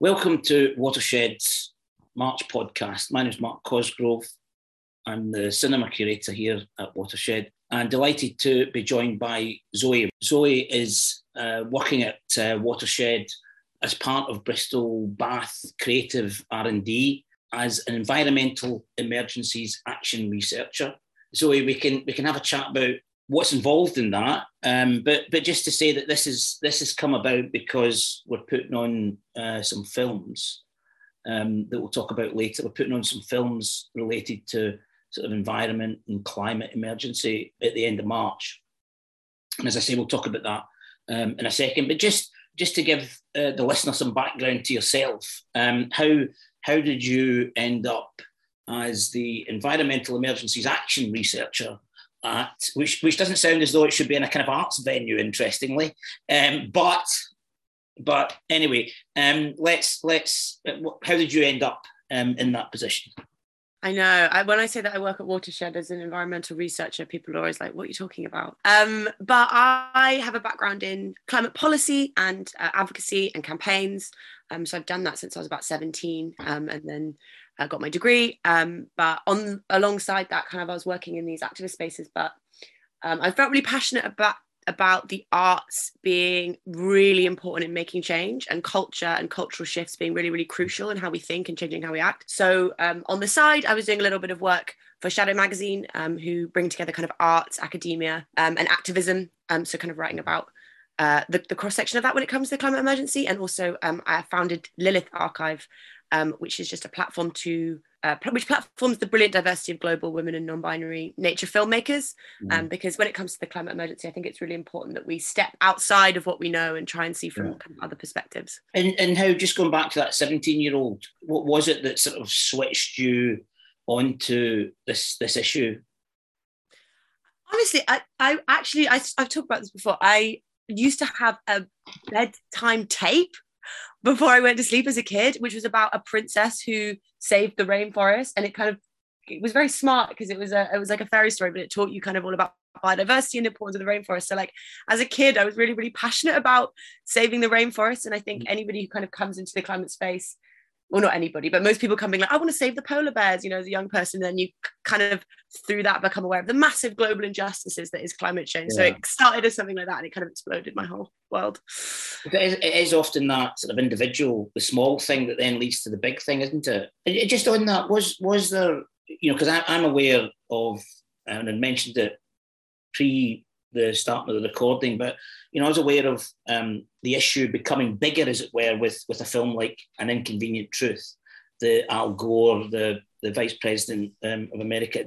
Welcome to Watershed's March podcast. My name is Mark Cosgrove. I'm the cinema curator here at Watershed, and delighted to be joined by Zoe. Zoe is working at Watershed as part of Bristol Bath Creative R&D as an environmental emergencies action researcher. Zoe, we can have a chat about what's involved in that, but just to say that this has come about because we're putting on some films that we'll talk about later. We're putting on some films related to sort of environment and climate emergency at the end of March, and as I say, we'll talk about that in a second. But just to give the listener some background to yourself, how did you end up as the environmental emergencies action researcher? Which doesn't sound as though it should be in a kind of arts venue, interestingly, but anyway, let's. How did you end up in that position? I know. When I say that I work at Watershed as an environmental researcher, people are always like, what are you talking about? But I have a background in climate policy and advocacy and campaigns. So I've done that since I was about 17, and then I got my degree. But alongside that, kind of, I was working in these activist spaces, but I felt really passionate about the arts being really important in making change, and culture and cultural shifts being really, really crucial in how we think and changing how we act. So on the side, I was doing a little bit of work for Shadow Magazine, who bring together kind of arts, academia, and activism. So kind of writing about the cross-section of that when it comes to the climate emergency. And also I founded Lilith Archive, which is just a platform to which platforms the brilliant diversity of global women and non-binary nature filmmakers. Because when it comes to the climate emergency, I think it's really important that we step outside of what we know and try and see from kind of other perspectives. And how, just going back to that 17-year-old, what was it that sort of switched you onto this issue? Honestly, I've talked about this before. I used to have a bedtime tape before I went to sleep as a kid, which was about a princess who saved the rainforest, and it was very smart because it was like a fairy story, but it taught you kind of all about biodiversity and the importance of the rainforest. So like as a kid, I was really, really passionate about saving the rainforest, and I think anybody who kind of comes into the climate space, well, not anybody, but most people come being like, I want to save the polar bears, you know, as a young person. Then you kind of, through that, become aware of the massive global injustices that is climate change. Yeah. So it started as something like that, and it kind of exploded my whole world. It is often that sort of individual, the small thing that then leads to the big thing, isn't it? And just on that, was there, you know, because I'm aware of, and I mentioned it pre the start of the recording, but, you know, I was aware of the issue becoming bigger, as it were, with a film like An Inconvenient Truth. The Al Gore, the Vice President of America,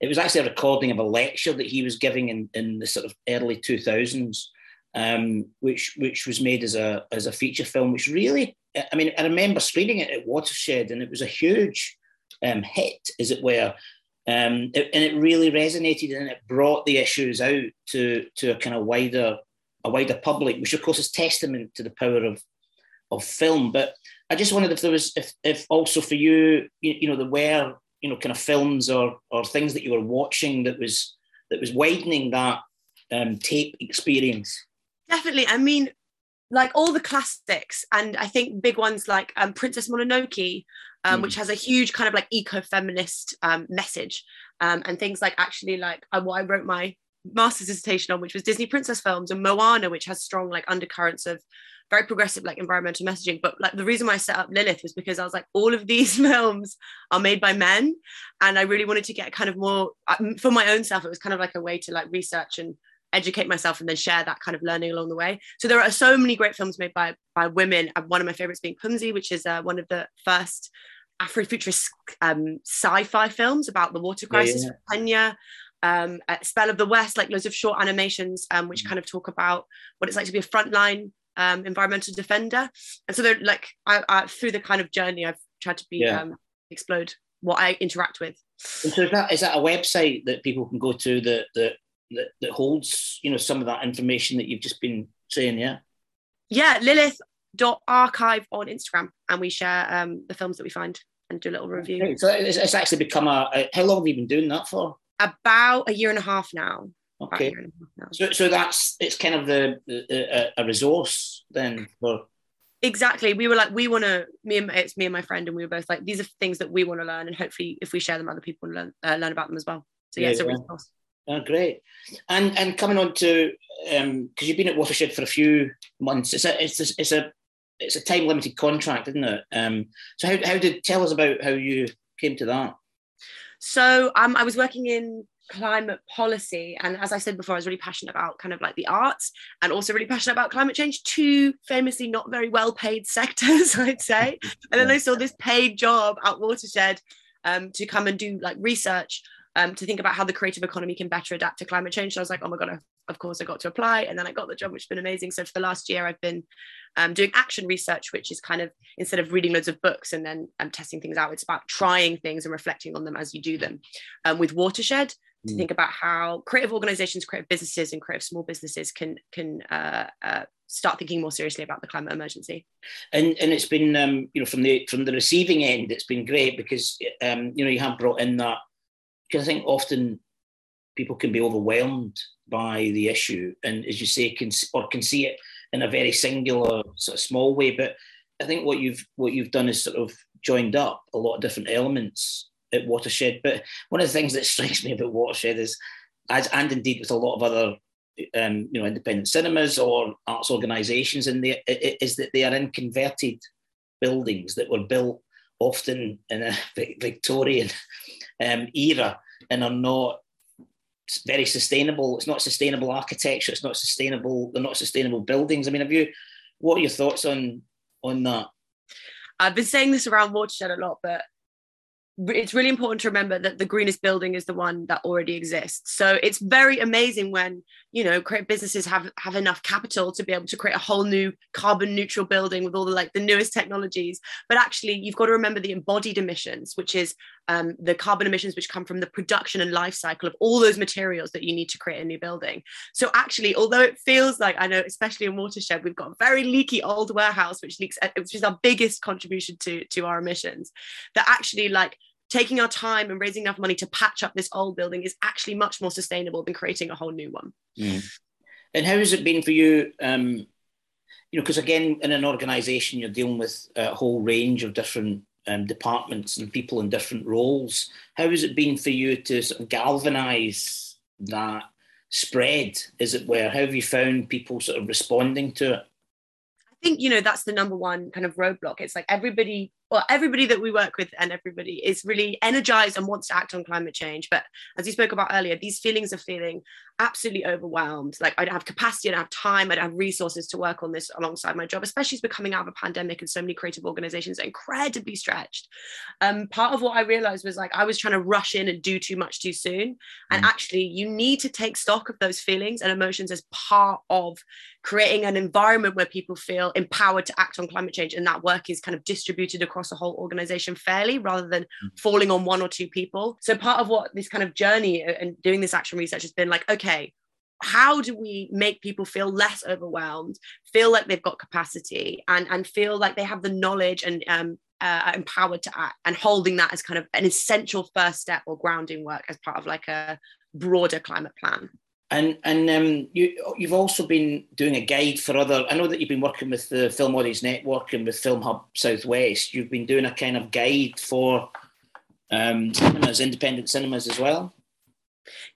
it was actually a recording of a lecture that he was giving in the sort of early 2000s, which was made as a feature film, which really, I mean, I remember screening it at Watershed, and it was a huge hit, as it were. And it really resonated, and it brought the issues out to a kind of wider public, which of course is testament to the power of film. But I just wondered if there was, if also for you, you know, there were, you know, kind of films or things that you were watching that was widening that tape experience. Definitely. I mean, like all the classics, and I think big ones like Princess Mononoke, which has a huge kind of like eco-feminist message, and things like, actually, like what I wrote my master's dissertation on, which was Disney princess films, and Moana, which has strong like undercurrents of very progressive like environmental messaging. But like the reason why I set up Lilith was because I was like, all of these films are made by men, and I really wanted to get kind of more for my own self. It was kind of like a way to like research and educate myself, and then share that kind of learning along the way. So there are so many great films made by women. One of my favorites being Pumzi, which is one of the first Afrofuturist sci-fi films about the water crisis from Kenya. Spell of the West, like loads of short animations, which kind of talk about what it's like to be a frontline environmental defender. And so they're like, I through the kind of journey, I've tried to be explode what I interact with. And so is that a website that people can go to that holds, you know, some of that information that you've just been saying? Lilith.archive on Instagram, and we share the films that we find and do a little review. Okay, so it's actually become how long have you been doing that for? About a year and a half now. Okay, so that's, it's kind of a resource then for Exactly. We were like, we want to, it's me and my friend, and we were both like, these are things that we want to learn, and hopefully if we share them, other people learn about them as well. So yeah, it's a resource. Oh, great. And coming on to, because you've been at Watershed for a few months, it's a time limited contract, isn't it? So tell us about how you came to that. So I was working in climate policy, and as I said before, I was really passionate about kind of like the arts, and also really passionate about climate change, two famously not very well paid sectors, I'd say. And then I saw this paid job at Watershed to come and do like research to think about how the creative economy can better adapt to climate change. So I was like, oh my God, of course I got to apply. And then I got the job, which has been amazing. So for the last year, I've been doing action research, which is kind of, instead of reading loads of books and then testing things out, it's about trying things and reflecting on them as you do them. With Watershed, to think about how creative organizations, creative businesses, and creative small businesses can start thinking more seriously about the climate emergency. And it's been from the receiving end, it's been great because you have brought in that, because I think often people can be overwhelmed by the issue, and as you say, can see it in a very singular sort of small way. But I think what you've done is sort of joined up a lot of different elements at Watershed. But one of the things that strikes me about Watershed is, and indeed with a lot of other independent cinemas or arts organisations, and is that they are in converted buildings that were built often in a Victorian era and are not very sustainable. It's not sustainable architecture. It's not sustainable. They're not sustainable buildings. I mean, what are your thoughts on that? I've been saying this around Watershed a lot, but it's really important to remember that the greenest building is the one that already exists. So it's very amazing when, creative businesses have enough capital to be able to create a whole new carbon neutral building with all the newest technologies. But actually, you've got to remember the embodied emissions, which is the carbon emissions which come from the production and life cycle of all those materials that you need to create a new building. So actually, although it feels like, I know, especially in Watershed, we've got a very leaky old warehouse, which is our biggest contribution to our emissions, that actually taking our time and raising enough money to patch up this old building is actually much more sustainable than creating a whole new one. Mm. And how has it been for you? Because again, in an organisation, you're dealing with a whole range of different departments and people in different roles. How has it been for you to sort of galvanise that spread, as it were? How have you found people sort of responding to it? I think, that's the number one kind of roadblock. It's like everybody that we work with and everybody is really energized and wants to act on climate change. But as you spoke about earlier, these feelings of feeling absolutely overwhelmed. Like, I don't have capacity, I don't have time, I don't have resources to work on this alongside my job, especially as we're coming out of a pandemic and so many creative organizations are incredibly stretched. Part of what I realized was I was trying to rush in and do too much too soon. And actually, you need to take stock of those feelings and emotions as part of creating an environment where people feel empowered to act on climate change, and that work is kind of distributed across the whole organization fairly, rather than falling on one or two people. So part of what this kind of journey and doing this action research has been okay, how do we make people feel less overwhelmed, feel like they've got capacity, and feel like they have the knowledge and are empowered to act, and holding that as kind of an essential first step or grounding work as part of a broader climate plan. And you've also been doing a guide for other... I know that you've been working with the Film Audience Network and with Film Hub Southwest. You've been doing a kind of guide for cinemas, independent cinemas as well.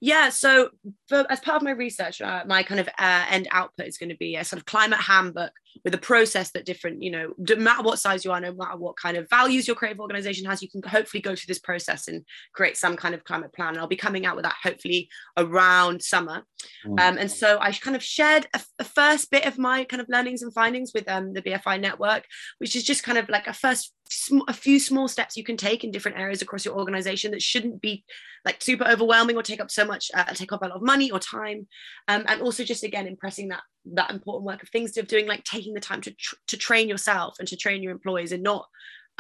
Yeah, so as part of my research, my kind of end output is going to be a sort of climate handbook with a process that different, no matter what size you are, no matter what kind of values your creative organisation has, you can hopefully go through this process and create some kind of climate plan. And I'll be coming out with that hopefully around summer. And so I kind of shared a first bit of my kind of learnings and findings with the BFI network, which is just kind of like a few small steps you can take in different areas across your organisation that shouldn't be super overwhelming or take up a lot of money or time. And also just, again, impressing that important work of things of doing, taking the time to train yourself and to train your employees, and not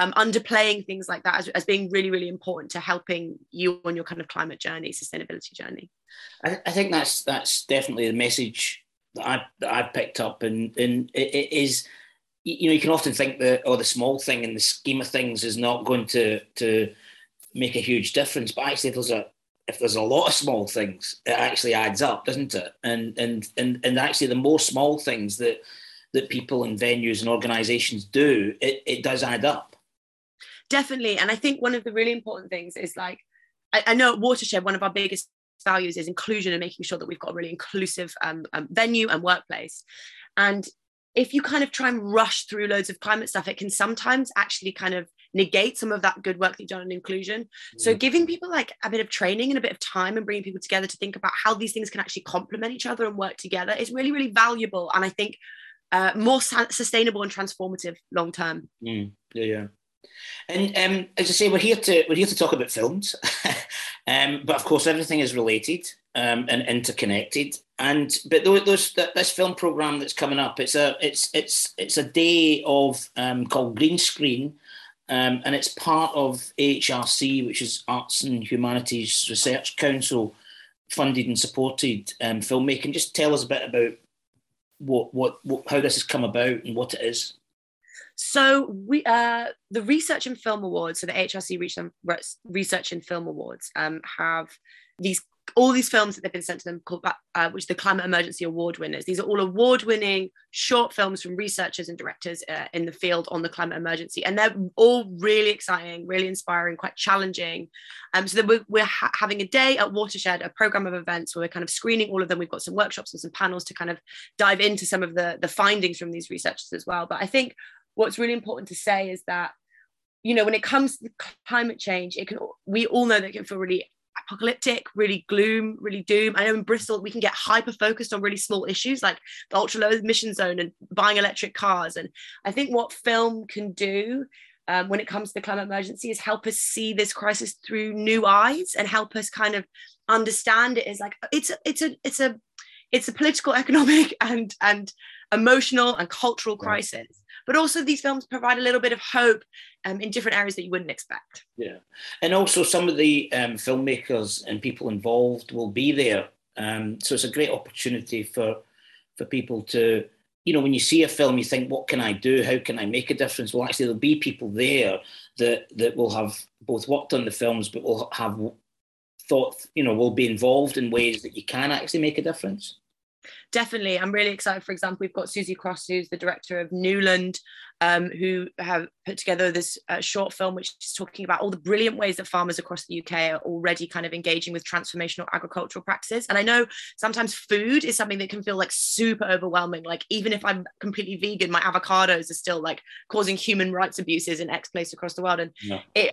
underplaying things like that as being really, really important to helping you on your kind of climate journey, sustainability journey. I think that's definitely the message that I picked up, and it is, you can often think that the small thing in the scheme of things is not going to make a huge difference, but actually if there's a lot of small things, it actually adds up, doesn't it? And actually the more small things that that people and venues and organizations do, it does add up. Definitely. And I think one of the really important things is, like, I know at Watershed, one of our biggest values is inclusion and making sure that we've got a really inclusive venue and workplace. And if you kind of try and rush through loads of climate stuff, it can sometimes actually kind of negate some of that good work that you've done on inclusion. Mm. So giving people like a bit of training and a bit of time and bringing people together to think about how these things can actually complement each other and work together is really, really valuable. And I think more sustainable and transformative long term. Mm. Yeah, yeah. And as I say, we're here to talk about films, but of course everything is related and interconnected. And but this film program that's coming up, it's a day of called Green Screen, and it's part of AHRC, which is Arts and Humanities Research Council, funded and supported filmmaking. Just tell us a bit about what how this has come about and what it is. So we the Research and Film Awards, so the AHRC Research and Film Awards have all these films that they've been sent to them, called which the Climate Emergency Award winners. These are all award-winning short films from researchers and directors in the field on the climate emergency, and they're all really exciting, really inspiring, quite challenging. So then we're having a day at Watershed, a program of events where we're kind of screening all of them. We've got some workshops and some panels to kind of dive into some of the findings from these researchers as well. But I think what's really important to say is that, you know, when it comes to climate change, we all know that it can feel really apocalyptic, really gloom, really doom. I know in Bristol we can get hyper focused on really small issues like the ultra low emission zone and buying electric cars. And I think what film can do when it comes to the climate emergency is help us see this crisis through new eyes and help us kind of understand it as like it's a political, economic and emotional and cultural crisis. But also these films provide a little bit of hope in different areas that you wouldn't expect. Yeah. And also some of the filmmakers and people involved will be there. So it's a great opportunity for people to, you know, when you see a film, you think, what can I do? How can I make a difference? Well, actually, there'll be people there that will have both worked on the films, but will have thought, you know, will be involved in ways that you can actually make a difference. Definitely. I'm really excited. For example, we've got Susie Cross, who's the director of Newland, who have put together this short film, which is talking about all the brilliant ways that farmers across the UK are already kind of engaging with transformational agricultural practices. And I know sometimes food is something that can feel like super overwhelming. Like even if I'm completely vegan, my avocados are still like causing human rights abuses in X place across the world. And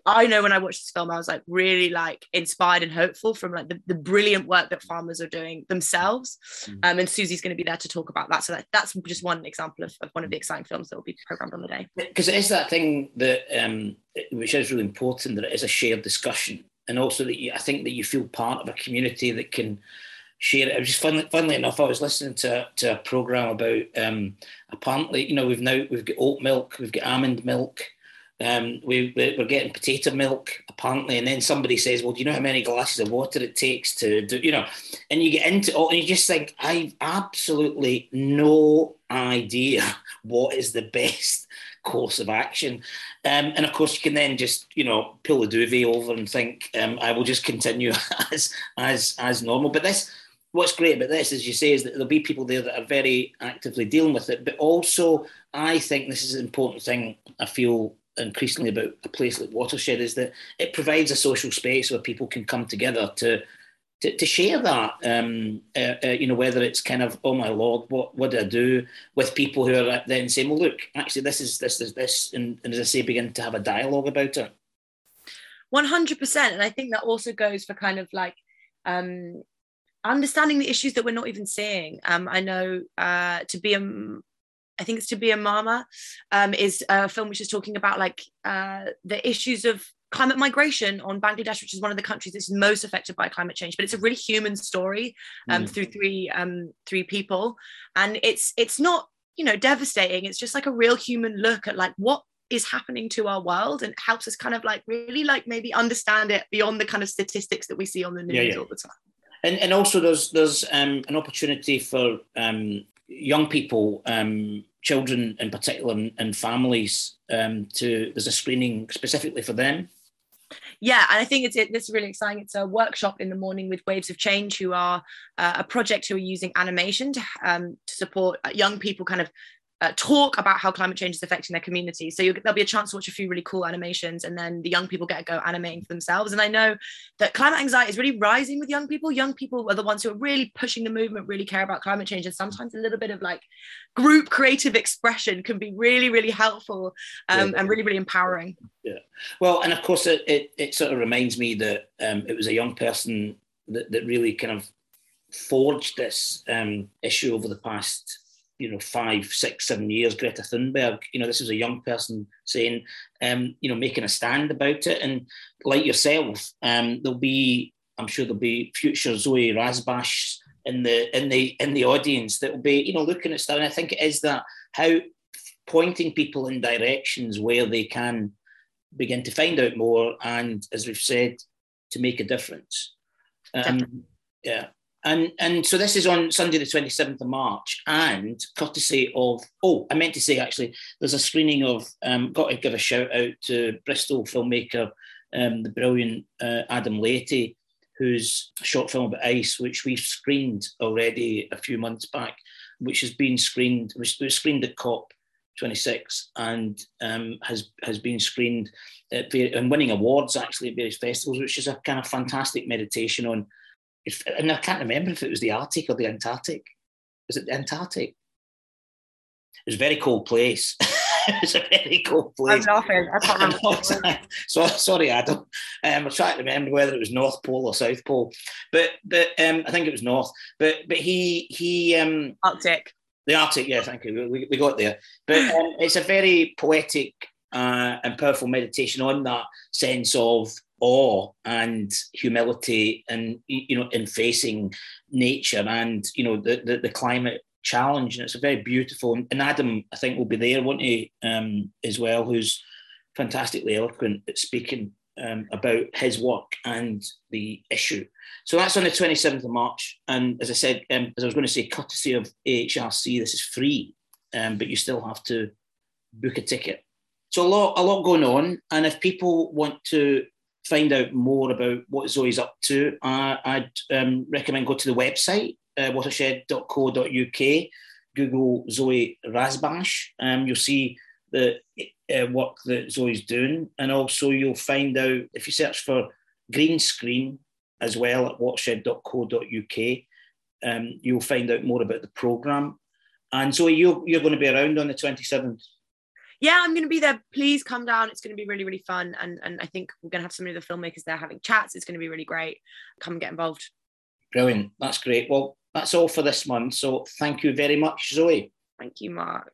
I know when I watched this film, I was like really like inspired and hopeful from like the brilliant work that farmers are doing themselves. Mm. And Susie's going to be there to talk about that. So that's just one example of one of the exciting films that will be programmed on the day. Because it is that thing that, which is really important, that it is a shared discussion. And also that I think that you feel part of a community that can share it. It was just funnily enough, I was listening to a programme about, apparently, you know, we've got oat milk, we've got almond milk, we're getting potato milk, apparently, and then somebody says, well, do you know how many glasses of water it takes to do, you know, and you get into all, and you just think, I've absolutely no idea what is the best course of action. And of course, you can then just, you know, pull the duvet over and think, I will just continue as normal. But this, what's great about this, as you say, is that there'll be people there that are very actively dealing with it, but also I think this is an important thing I feel increasingly about a place like Watershed, is that it provides a social space where people can come together to share that, you know, whether it's kind of, oh my Lord, what do I do, with people who are then saying, well, look, actually this is this, and as I say, begin to have a dialogue about it. 100%. And I think that also goes for kind of like understanding the issues that we're not even seeing. I know I think it's To Be a Mama is a film which is talking about like the issues of climate migration on Bangladesh, which is one of the countries that's most affected by climate change. But it's a really human story through three people, and it's not, you know, devastating. It's just like a real human look at like what is happening to our world, and it helps us kind of like really like maybe understand it beyond the kind of statistics that we see on the news all the time. And also there's an opportunity for young people, children in particular, and families, there's a screening specifically for them. Yeah, and I think this is really exciting. It's a workshop in the morning with Waves of Change, who are a project who are using animation to support young people kind of talk about how climate change is affecting their community. So there'll be a chance to watch a few really cool animations, and then the young people get to go animating for themselves. And I know that climate anxiety is really rising with young people. Young people are the ones who are really pushing the movement, really care about climate change. And sometimes a little bit of like group creative expression can be really, really helpful and really, really empowering. Yeah. Well, and of course, it sort of reminds me that it was a young person that really kind of forged this issue over the past, 5, 6, 7 years, Greta Thunberg. This is a young person saying, making a stand about it. And like yourself, there'll be future Zoe Rasbash in the audience that will be, looking at stuff. And I think it is that, how pointing people in directions where they can begin to find out more, and as we've said, to make a difference. Yeah. And so this is on Sunday, the 27th of March, and courtesy of, I meant to say, actually, there's a screening of, got to give a shout out to Bristol filmmaker, the brilliant Adam Laity, whose short film about ice, which we've screened already a few months back, which has been screened, was screened at COP26 and has been screened and winning awards, actually, at various festivals, which is a kind of fantastic meditation on, and I can't remember if it was the Arctic or the Antarctic. Is it the Antarctic? It was a very cold place. I'm laughing. I can't remember. So, sorry, Adam. I'm trying to remember whether it was North Pole or South Pole, but I think it was North. But he Arctic. The Arctic, yeah. Thank you. We got there. But it's a very poetic and powerful meditation on that sense of awe and humility, and in facing nature and the climate challenge. And it's a very beautiful, and Adam, I think, will be there, won't he, as well, who's fantastically eloquent at speaking about his work and the issue. So that's on the 27th of March, and as I said, as I was going to say, courtesy of AHRC, this is free, but you still have to book a ticket. So a lot going on, and if people want to find out more about what Zoe's up to, I'd recommend go to the website, watershed.co.uk, Google Zoe Rasbash. You'll see the work that Zoe's doing, and also you'll find out, if you search for green screen as well at watershed.co.uk, you'll find out more about the programme. And Zoe, you're going to be around on the 27th. Yeah, I'm going to be there. Please come down. It's going to be really, really fun. And I think we're going to have some of the filmmakers there having chats. It's going to be really great. Come and get involved. Brilliant. That's great. Well, that's all for this month. So thank you very much, Zoe. Thank you, Mark.